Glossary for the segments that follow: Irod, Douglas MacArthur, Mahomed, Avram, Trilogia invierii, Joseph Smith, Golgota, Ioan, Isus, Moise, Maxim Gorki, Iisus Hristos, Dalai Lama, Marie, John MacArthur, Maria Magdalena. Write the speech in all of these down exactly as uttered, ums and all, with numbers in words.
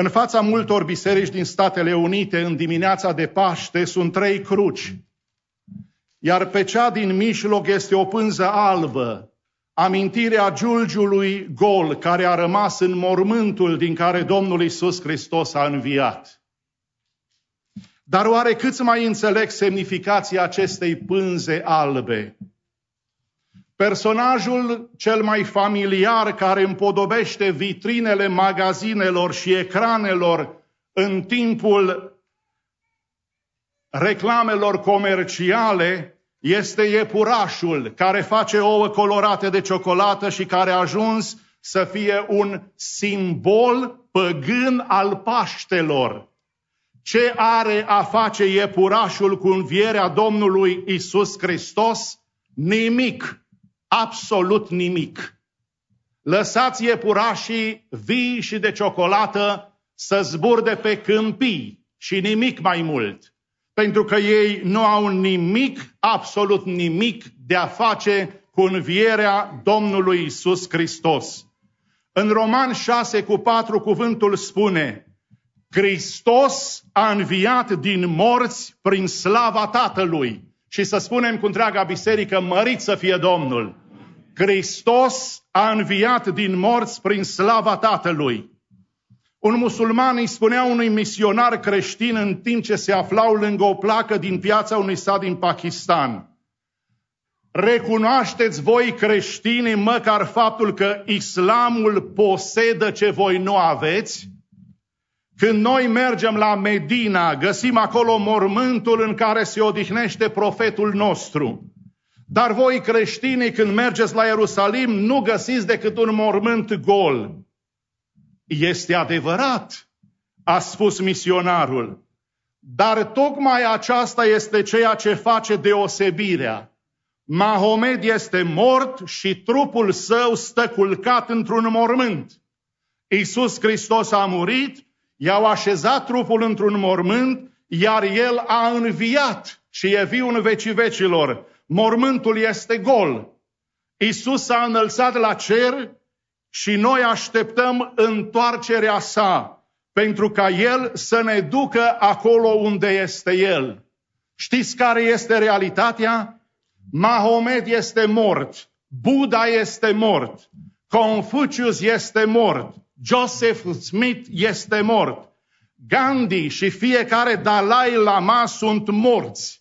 În fața multor biserici din Statele Unite, în dimineața de Paște, sunt trei cruci. Iar pe cea din mijloc este o pânză albă, amintirea giulgiului gol care a rămas în mormântul din care Domnul Isus Hristos a înviat. Dar oare câți mai înțeleg semnificația acestei pânze albe? Personajul cel mai familiar care împodobește vitrinele magazinelor și ecranelor în timpul reclamelor comerciale este iepurașul care face ouă colorate de ciocolată și care a ajuns să fie un simbol păgân al Paștelor. Ce are a face iepurașul cu învierea Domnului Isus Hristos? Nimic. Absolut nimic. Lăsați iepurașii vii și de ciocolată să zburde pe câmpii și nimic mai mult. Pentru că ei nu au nimic, absolut nimic de a face cu învierea Domnului Isus Hristos. În Roman șase cu patru cuvântul spune: Hristos a înviat din morți prin slava Tatălui. Și să spunem cu întreaga biserică, mărit să fie Domnul. Hristos a înviat din morți prin slava Tatălui. Un musulman îi spunea unui misionar creștin în timp ce se aflau lângă o placă din piața unui sat din Pakistan: recunoașteți voi creștini măcar faptul că islamul posedă ce voi nu aveți? Când noi mergem la Medina, găsim acolo mormântul în care se odihnește profetul nostru. Dar voi creștinii, când mergeți la Ierusalim, nu găsiți decât un mormânt gol. Este adevărat, a spus misionarul. Dar tocmai aceasta este ceea ce face deosebirea. Mahomed este mort și trupul său stă culcat într-un mormânt. Iisus Hristos a murit, i-au așezat trupul într-un mormânt, iar el a înviat și e viu în vecii vecilor. Mormântul este gol. Iisus s-a înălțat la cer și noi așteptăm întoarcerea sa, pentru ca el să ne ducă acolo unde este el. Știți care este realitatea? Mahomed este mort, Buddha este mort, Confucius este mort, Joseph Smith este mort, Gandhi și fiecare Dalai Lama sunt morți.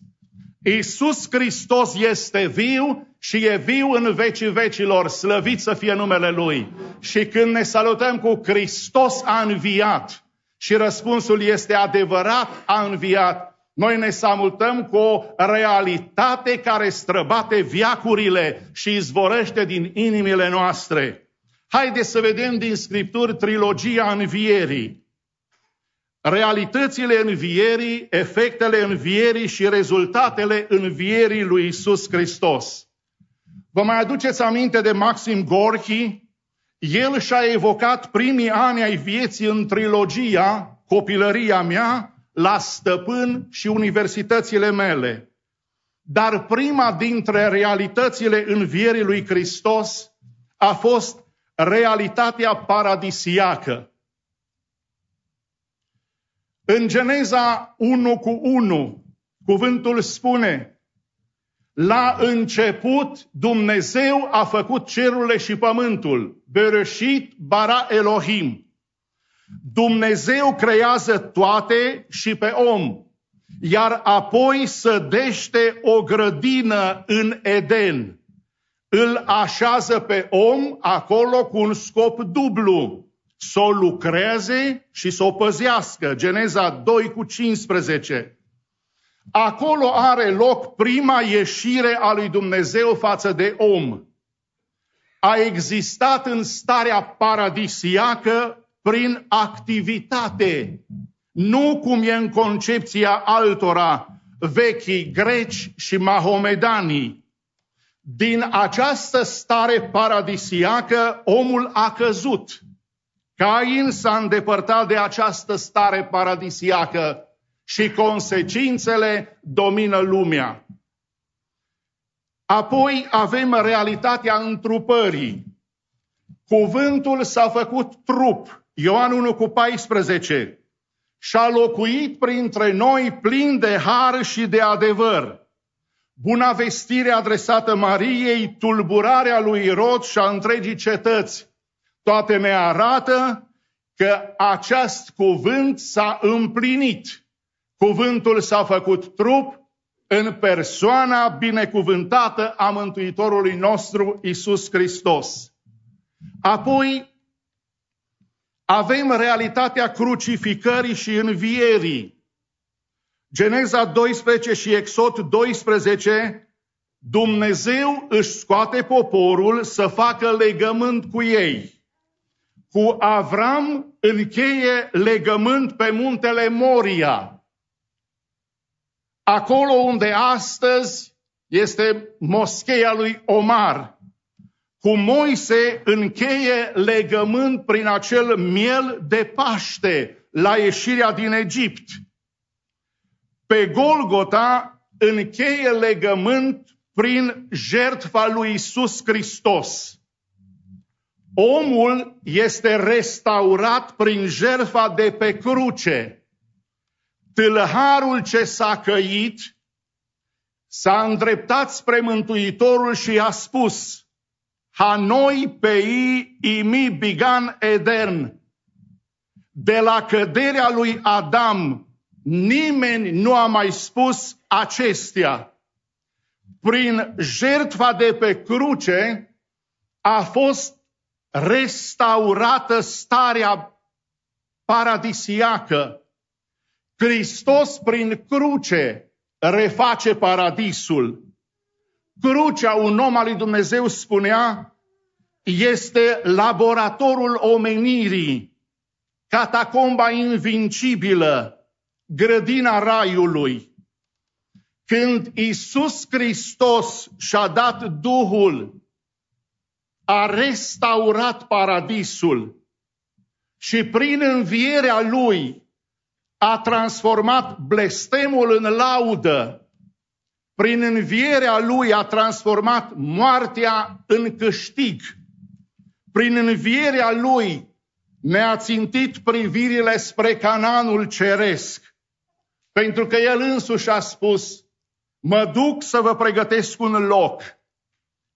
Iisus Hristos este viu și e viu în vecii vecilor, slăvit să fie numele Lui. Și când ne salutăm cu Hristos a înviat și răspunsul este adevărat a înviat, noi ne salutăm cu o realitate care străbate veacurile și izvorăște din inimile noastre. Haideți să vedem din Scripturi trilogia învierii. Realitățile învierii, efectele învierii și rezultatele învierii lui Iisus Hristos. Vă mai aduceți aminte de Maxim Gorki? El și-a evocat primii ani ai vieții în trilogia Copilăria mea, La stăpân și Universitățile mele. Dar prima dintre realitățile învierii lui Hristos a fost realitatea paradisiacă. În Geneza unu cu unu, cuvântul spune: la început Dumnezeu a făcut cerurile și pământul. Bereshit bara Elohim. Dumnezeu creează toate și pe om, iar apoi sădește o grădină în Eden. Îl așează pe om acolo cu un scop dublu: să o lucreze și să o păzească. Geneza doi cu cincisprezece. Acolo are loc prima ieșire a lui Dumnezeu față de om. A existat în starea paradisiacă prin activitate, nu cum e în concepția altora, vechii greci și mahomedanii. Din această stare paradisiacă, omul a căzut. Cain s-a îndepărtat de această stare paradisiacă și consecințele domină lumea. Apoi avem realitatea întrupării. Cuvântul s-a făcut trup, Ioan unu cu paisprezece. Și-a locuit printre noi plin de har și de adevăr. Buna vestire adresată Mariei, tulburarea lui Irod și a întregii cetăți. Toate ne arată că acest cuvânt s-a împlinit. Cuvântul s-a făcut trup în persoana binecuvântată a Mântuitorului nostru, Isus Hristos. Apoi avem realitatea crucificării și învierii. Geneza doisprezece și Exod doisprezece, Dumnezeu își scoate poporul să facă legământ cu ei. Cu Avram încheie legământ pe muntele Moria. Acolo unde astăzi este moscheia lui Omar. Cu Moise încheie legământ prin acel miel de Paște la ieșirea din Egipt. Pe Golgota încheie legământ prin jertfa lui Isus Hristos. Omul este restaurat prin jertfa de pe cruce. Tâlharul ce s-a căit s-a îndreptat spre Mântuitorul și a spus: Hanoi pei imi bigan edern. De la căderea lui Adam, nimeni nu a mai spus acestea. Prin jertfa de pe cruce a fost restaurată starea paradisiacă. Hristos prin cruce reface paradisul. Crucea, un om al lui Dumnezeu spunea, este laboratorul omenirii, catacomba invincibilă, grădina raiului. Când Iisus Hristos și-a dat Duhul, a restaurat paradisul și prin învierea Lui a transformat blestemul în laudă. Prin învierea Lui a transformat moartea în câștig. Prin învierea Lui ne-a țintit privirile spre Canaanul ceresc. Pentru că El însuși a spus: mă duc să vă pregătesc un loc.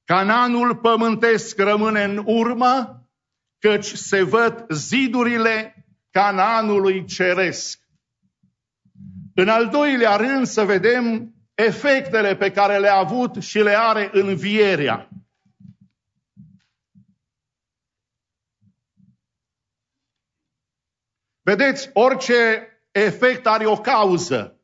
Canaanul pământesc rămâne în urmă, căci se văd zidurile Canaanului ceresc. În al doilea rând să vedem efectele pe care le-a avut și le are învierea. Vedeți, orice efect are o cauză.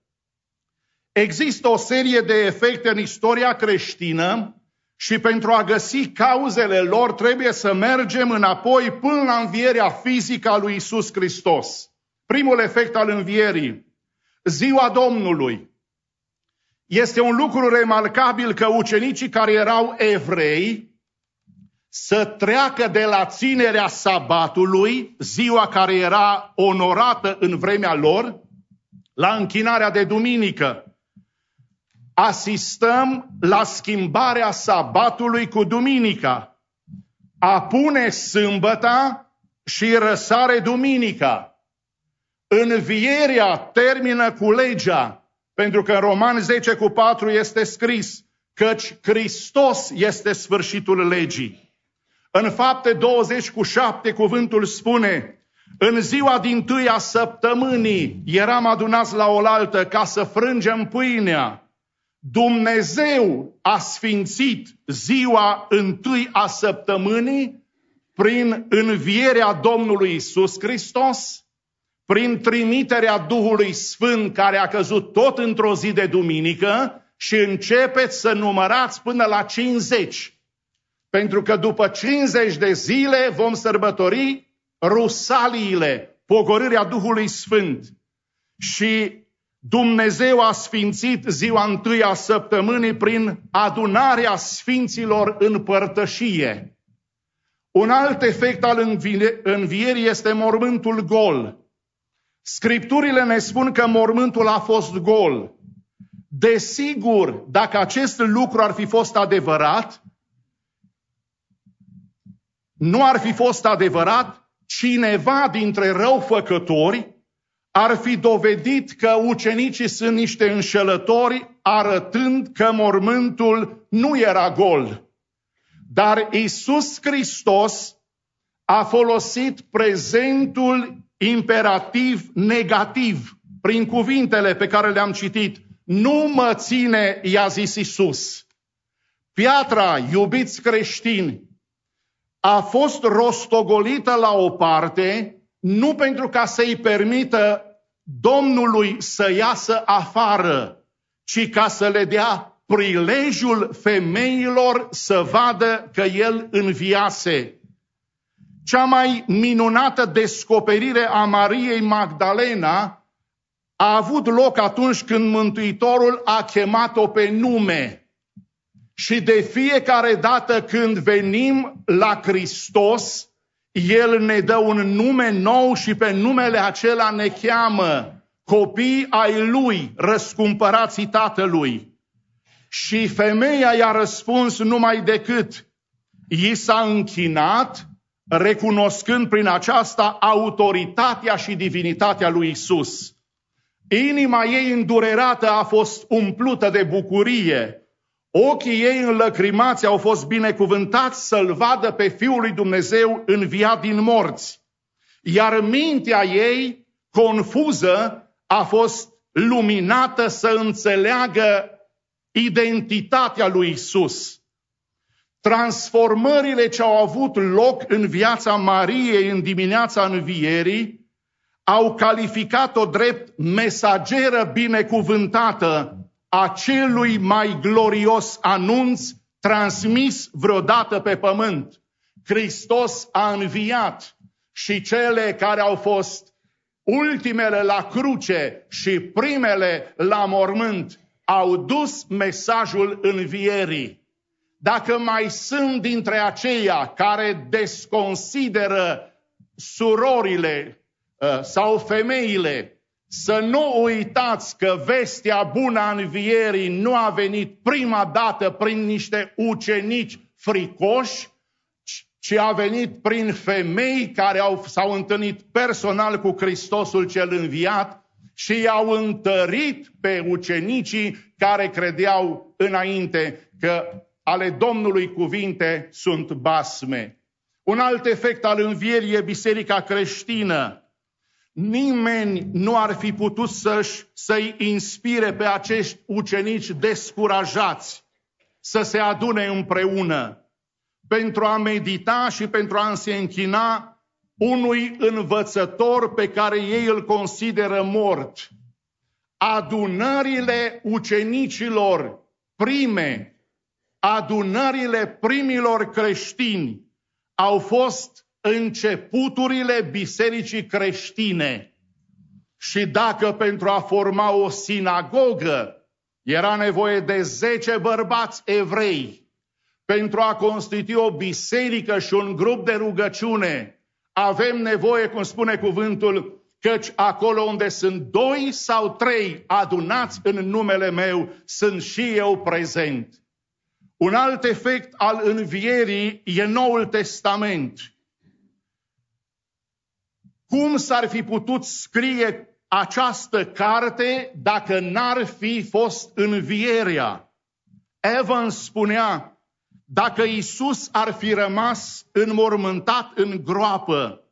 Există o serie de efecte în istoria creștină și pentru a găsi cauzele lor trebuie să mergem înapoi până la învierea fizică a lui Iisus Hristos. Primul efect al învierii, ziua Domnului. Este un lucru remarcabil că ucenicii care erau evrei să treacă de la ținerea sabatului, ziua care era onorată în vremea lor, la închinarea de duminică. Asistăm la schimbarea sabatului cu duminica. Apune sâmbăta și răsare duminica. Învierea termină cu legea. Pentru că în Romani zece cu patru este scris, căci Hristos este sfârșitul legii. În Fapte douăzeci cu șapte cuvântul spune, în ziua dintâia săptămânii eram adunați la oaltă ca să frângem pâinea. Dumnezeu a sfințit ziua întâi a săptămânii prin învierea Domnului Isus Hristos, prin trimiterea Duhului Sfânt care a căzut tot într-o zi de duminică și începeți să numărați până la cincizeci. Pentru că după cincizeci de zile vom sărbători rusaliile, pogorârea Duhului Sfânt. Și Dumnezeu a sfințit ziua întâi a săptămânii prin adunarea sfinților în părtășie. Un alt efect al învierii este mormântul gol. Scripturile ne spun că mormântul a fost gol. Desigur, dacă acest lucru ar fi fost adevărat, nu ar fi fost adevărat cineva dintre răufăcători ar fi dovedit că ucenicii sunt niște înșelători, arătând că mormântul nu era gol. Dar Iisus Hristos a folosit prezentul imperativ negativ prin cuvintele pe care le-am citit. Nu mă ține, i-a zis Iisus. Piatra, iubiți creștini, a fost rostogolită la o parte, nu pentru ca să-i permită Domnului să iasă afară, ci ca să le dea prilejul femeilor să vadă că el înviase. Cea mai minunată descoperire a Mariei Magdalena a avut loc atunci când Mântuitorul a chemat-o pe nume. Și de fiecare dată când venim la Hristos, el ne dă un nume nou și pe numele acela ne cheamă, copii ai lui, răscumpărații tatălui. Și femeia i-a răspuns numai decât, i s-a închinat, recunoscând prin aceasta autoritatea și divinitatea lui Isus. Inima ei îndurerată a fost umplută de bucurie. Ochii ei înlăcrimați au fost binecuvântați să-L vadă pe Fiul lui Dumnezeu înviat din morți. Iar mintea ei, confuză, a fost luminată să înțeleagă identitatea lui Isus. Transformările ce au avut loc în viața Mariei în dimineața învierii au calificat-o drept mesageră binecuvântată a celui mai glorios anunț transmis vreodată pe pământ. Hristos a înviat și cele care au fost ultimele la cruce și primele la mormânt au dus mesajul învierii. Dacă mai sunt dintre aceia care desconsideră surorile sau femeile, să nu uitați că vestea bună a învierii nu a venit prima dată prin niște ucenici fricoși, ci a venit prin femei care au, s-au întâlnit personal cu Hristosul cel înviat și i-au întărit pe ucenicii care credeau înainte că ale Domnului cuvinte sunt basme. Un alt efect al învierii e biserica creștină. Nimeni nu ar fi putut să-și, să-i inspire pe acești ucenici descurajați să se adune împreună pentru a medita și pentru a se închina unui învățător pe care ei îl consideră mort. Adunările ucenicilor prime, adunările primilor creștini au fost începuturile bisericii creștine. Și dacă pentru a forma o sinagogă era nevoie de zece bărbați evrei, pentru a constitui o biserică și un grup de rugăciune, avem nevoie, cum spune cuvântul, căci acolo unde sunt doi sau trei adunați în numele meu, sunt și eu prezent. Un alt efect al învierii e Noul Testament. Cum s-ar fi putut scrie această carte dacă n-ar fi fost învierea? Evan spunea, dacă Iisus ar fi rămas înmormântat în groapă,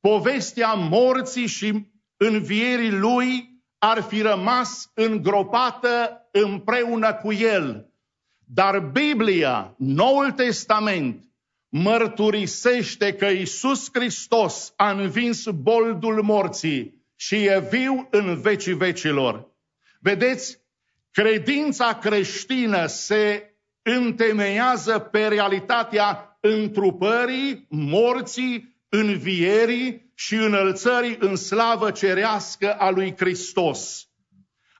povestea morții și învierii lui ar fi rămas îngropată împreună cu el. Dar Biblia, Noul Testament, mărturisește că Iisus Hristos a învins boldul morții și e viu în vecii vecilor. Vedeți, credința creștină se întemeiază pe realitatea întrupării, morții, învierii și înălțării în slavă cerească a lui Hristos.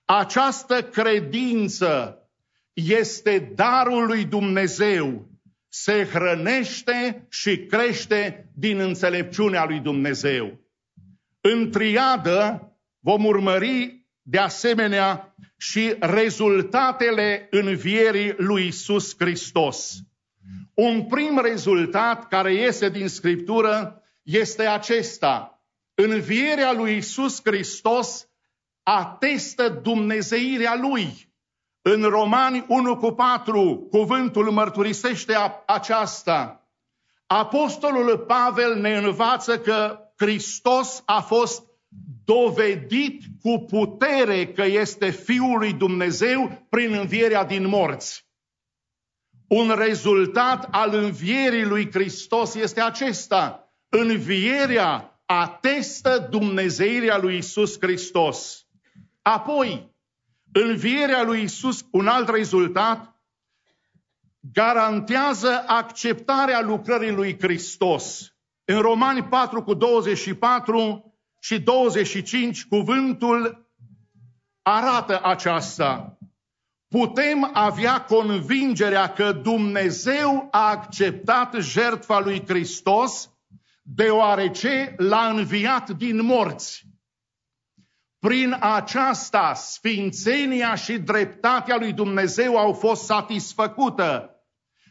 Această credință este darul lui Dumnezeu. Se hrănește și crește din înțelepciunea lui Dumnezeu. În triadă vom urmări de asemenea și rezultatele învierii lui Iisus Hristos. Un prim rezultat care iese din Scriptură este acesta. Învierea lui Isus Hristos atestă dumnezeirea Lui. În Romani unu cu patru, cuvântul mărturisește aceasta. Apostolul Pavel ne învață că Hristos a fost dovedit cu putere că este Fiul lui Dumnezeu prin învierea din morți. Un rezultat al învierii lui Hristos este acesta. Învierea atestă dumnezeirea lui Isus Hristos. Apoi, învierea lui Isus, un alt rezultat, garantează acceptarea lucrării lui Hristos. În Romani patru cu douăzeci și patru și douăzeci și cinci, cuvântul arată aceasta. Putem avea convingerea că Dumnezeu a acceptat jertfa lui Hristos, deoarece l-a înviat din morți. Prin aceasta, sfințenia și dreptatea lui Dumnezeu au fost satisfăcute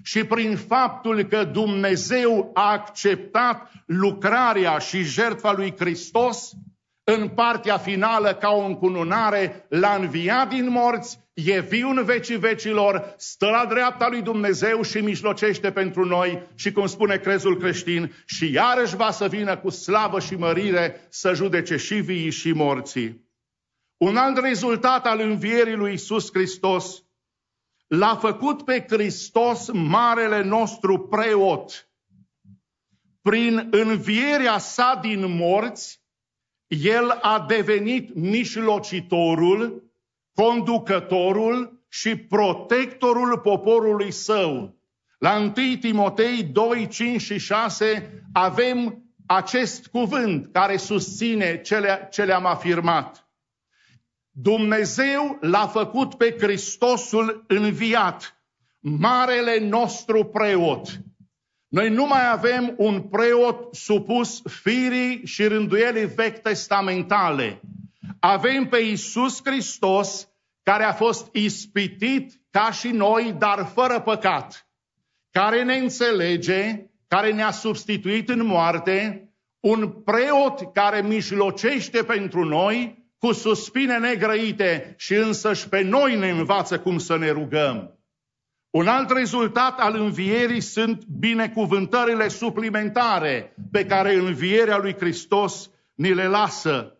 și prin faptul că Dumnezeu a acceptat lucrarea și jertfa lui Hristos, în partea finală, ca o încununare, l-a înviat din morți, e viu în vecii vecilor, stă la dreapta lui Dumnezeu și mijlocește pentru noi și, cum spune crezul creștin, și iarăși va să vină cu slavă și mărire să judece și vii și morții. Un alt rezultat al învierii lui Iisus Hristos l-a făcut pe Hristos marele nostru preot. Prin învierea sa din morți, El a devenit mijlocitorul, conducătorul și protectorul poporului său. La întâi Timotei doi, cinci și șase avem acest cuvânt care susține cele, ce le-am afirmat. Dumnezeu l-a făcut pe Hristosul înviat, marele nostru preot. Noi nu mai avem un preot supus firii și rânduielii vechi testamentale. Avem pe Iisus Hristos, care a fost ispitit ca și noi, dar fără păcat, care ne înțelege, care ne-a substituit în moarte, un preot care mijlocește pentru noi cu suspine negrăite și însăși pe noi ne învață cum să ne rugăm. Un alt rezultat al învierii sunt binecuvântările suplimentare pe care învierea lui Hristos ni le lasă.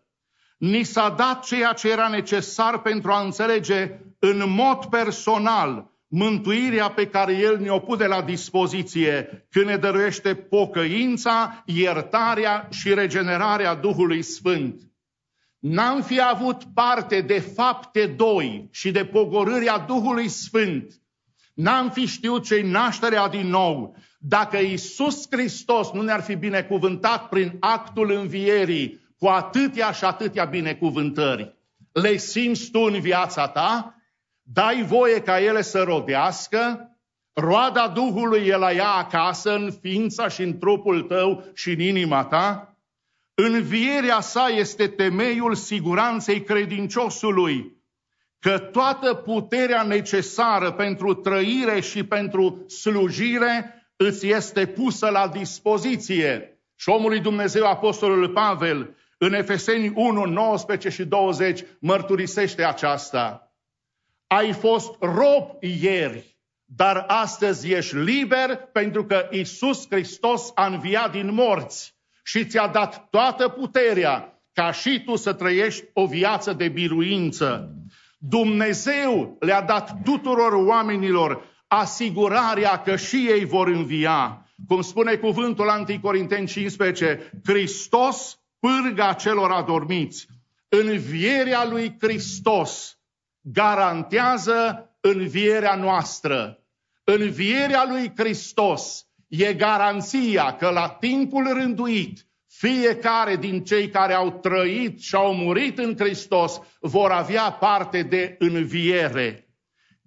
Ni s-a dat ceea ce era necesar pentru a înțelege în mod personal mântuirea pe care El ne-o pune la dispoziție când ne dăruiește pocăința, iertarea și regenerarea Duhului Sfânt. N-am fi avut parte de fapte doi și de pogorârea Duhului Sfânt. N-am fi știut ce-i nașterea din nou, dacă Iisus Hristos nu ne-ar fi binecuvântat prin actul învierii cu atâtea și atâtea binecuvântări. Le simți tu în viața ta, dai voie ca ele să rodească, roada Duhului e la ea acasă, în ființa și în trupul tău și în inima ta. Învierea sa este temeiul siguranței credinciosului, că toată puterea necesară pentru trăire și pentru slujire îți este pusă la dispoziție. Și omul lui Dumnezeu, apostolul Pavel, în Efeseni unu, nouăsprezece și douăzeci, mărturisește aceasta. Ai fost rob ieri, dar astăzi ești liber pentru că Iisus Hristos a înviat din morți și ți-a dat toată puterea ca și tu să trăiești o viață de biruință. Dumnezeu le-a dat tuturor oamenilor asigurarea că și ei vor învia. Cum spune cuvântul la întâi Corinteni cincisprezece, Hristos, pârga celor adormiți. Învierea lui Hristos garantează învierea noastră. Învierea lui Hristos e garanția că la timpul rânduit, fiecare din cei care au trăit și au murit în Hristos vor avea parte de înviere.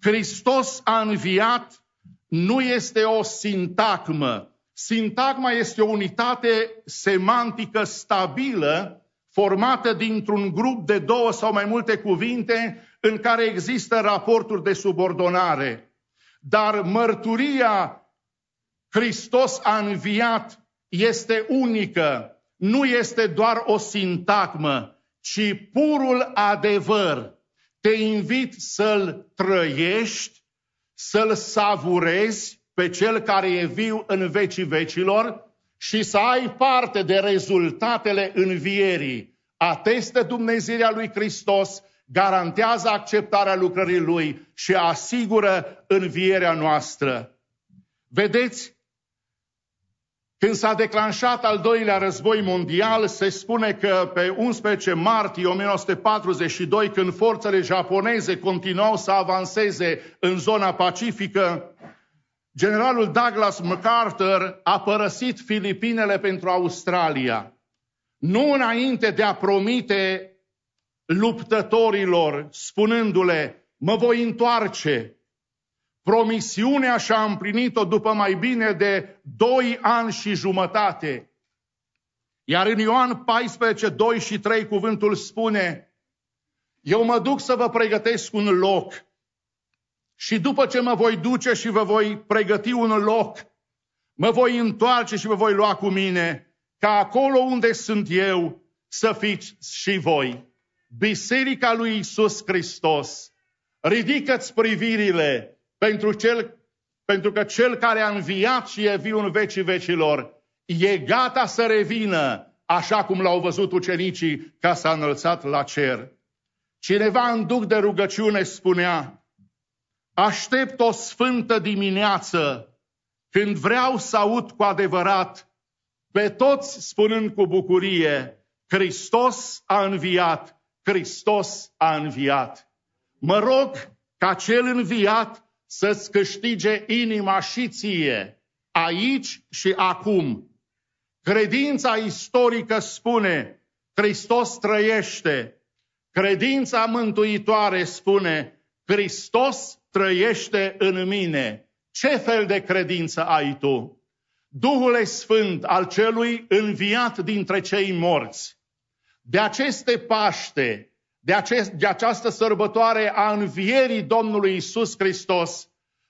Hristos a înviat nu este o sintagmă. Sintagma este o unitate semantică stabilă, formată dintr-un grup de două sau mai multe cuvinte în care există raporturi de subordonare. Dar mărturia Hristos a înviat este unică, nu este doar o sintagmă, ci purul adevăr. Te invit să-l trăiești, să-l savurezi pe cel care e viu în vecii vecilor și să ai parte de rezultatele învierii. Atestă dumnezeirea lui Hristos, garantează acceptarea lucrării lui și asigură învierea noastră. Vedeți? Când s-a declanșat al doilea război mondial, se spune că pe unsprezece martie o mie nouă sute patruzeci și doi, când forțele japoneze continuau să avanseze în zona pacifică, generalul Douglas MacArthur a părăsit Filipinele pentru Australia. Nu înainte de a promite luptătorilor, spunându-le, mă voi întoarce. Promisiunea și-a împlinit-o după mai bine de doi ani și jumătate. Iar în Ioan paisprezece, doi și trei, cuvântul spune, eu mă duc să vă pregătesc un loc și după ce mă voi duce și vă voi pregăti un loc, mă voi întoarce și vă voi lua cu mine, ca acolo unde sunt eu să fiți și voi. Biserica lui Isus Hristos, ridică-ți privirile, Pentru, cel, pentru că cel care a înviat și e viu în vecii vecilor e gata să revină, așa cum l-au văzut ucenicii, ca s-a înălțat la cer. Cineva în duc de rugăciune spunea, aștept o sfântă dimineață când vreau să aud cu adevărat pe toți spunând cu bucurie, Hristos a înviat, Hristos a înviat. Mă rog ca cel înviat să-ți câștige inima și ție, aici și acum. Credința istorică spune, Hristos trăiește. Credința mântuitoare spune, Hristos trăiește în mine. Ce fel de credință ai tu? Duhul Sfânt al celui înviat dintre cei morți. De aceste Paște, De, acest, de această sărbătoare a învierii Domnului Isus Hristos,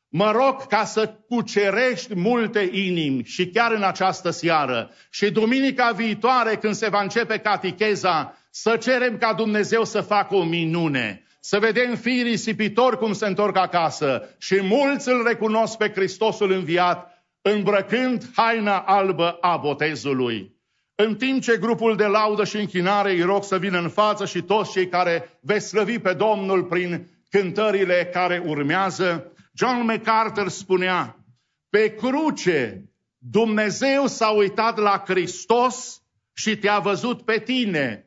mă rog ca să cucerești multe inimi și chiar în această seară și duminica viitoare când se va începe catecheza, să cerem ca Dumnezeu să facă o minune, să vedem fiii risipitori cum se întorc acasă și mulți îl recunosc pe Hristosul înviat îmbrăcând haina albă a botezului. În timp ce grupul de laudă și închinare îi rog să vină în față și toți cei care veți slăvi pe Domnul prin cântările care urmează, John MacArthur spunea, pe cruce Dumnezeu s-a uitat la Hristos și te-a văzut pe tine.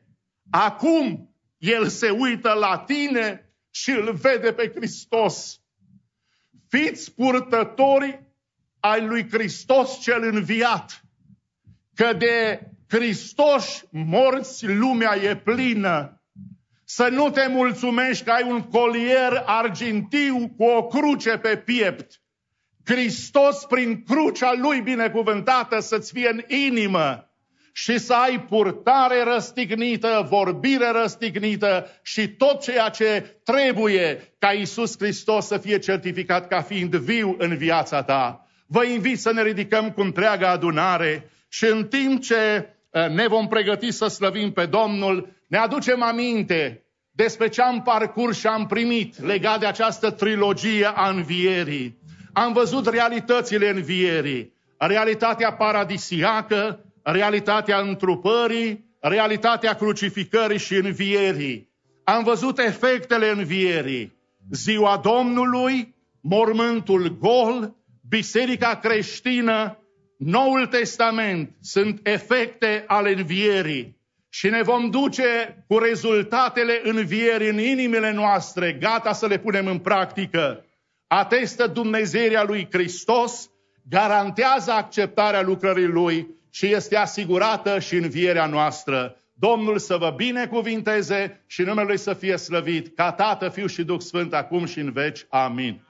Acum El se uită la tine și îl vede pe Hristos. Fiți purtători ai lui Hristos cel înviat, că de Hristoși morți lumea e plină. Să nu te mulțumești că ai un colier argintiu cu o cruce pe piept. Hristos prin crucea Lui binecuvântată să-ți fie în inimă și să ai purtare răstignită, vorbire răstignită și tot ceea ce trebuie ca Iisus Hristos să fie certificat ca fiind viu în viața ta. Vă invit să ne ridicăm cu întreaga adunare. Și în timp ce ne vom pregăti să slăvim pe Domnul, ne aducem aminte despre ce am parcurs și am primit legat de această trilogie a învierii. Am văzut realitățile învierii, realitatea paradisiacă, realitatea întrupării, realitatea crucificării și învierii. Am văzut efectele învierii, ziua Domnului, mormântul gol, biserica creștină, Noul Testament sunt efecte ale învierii și ne vom duce cu rezultatele învierii în inimile noastre, gata să le punem în practică. Atestă dumnezeirea lui Hristos, garantează acceptarea lucrării lui și este asigurată și învierea noastră. Domnul să vă binecuvinteze și numele Lui să fie slăvit, ca Tată, Fiu și Duh Sfânt, acum și în veci. Amin.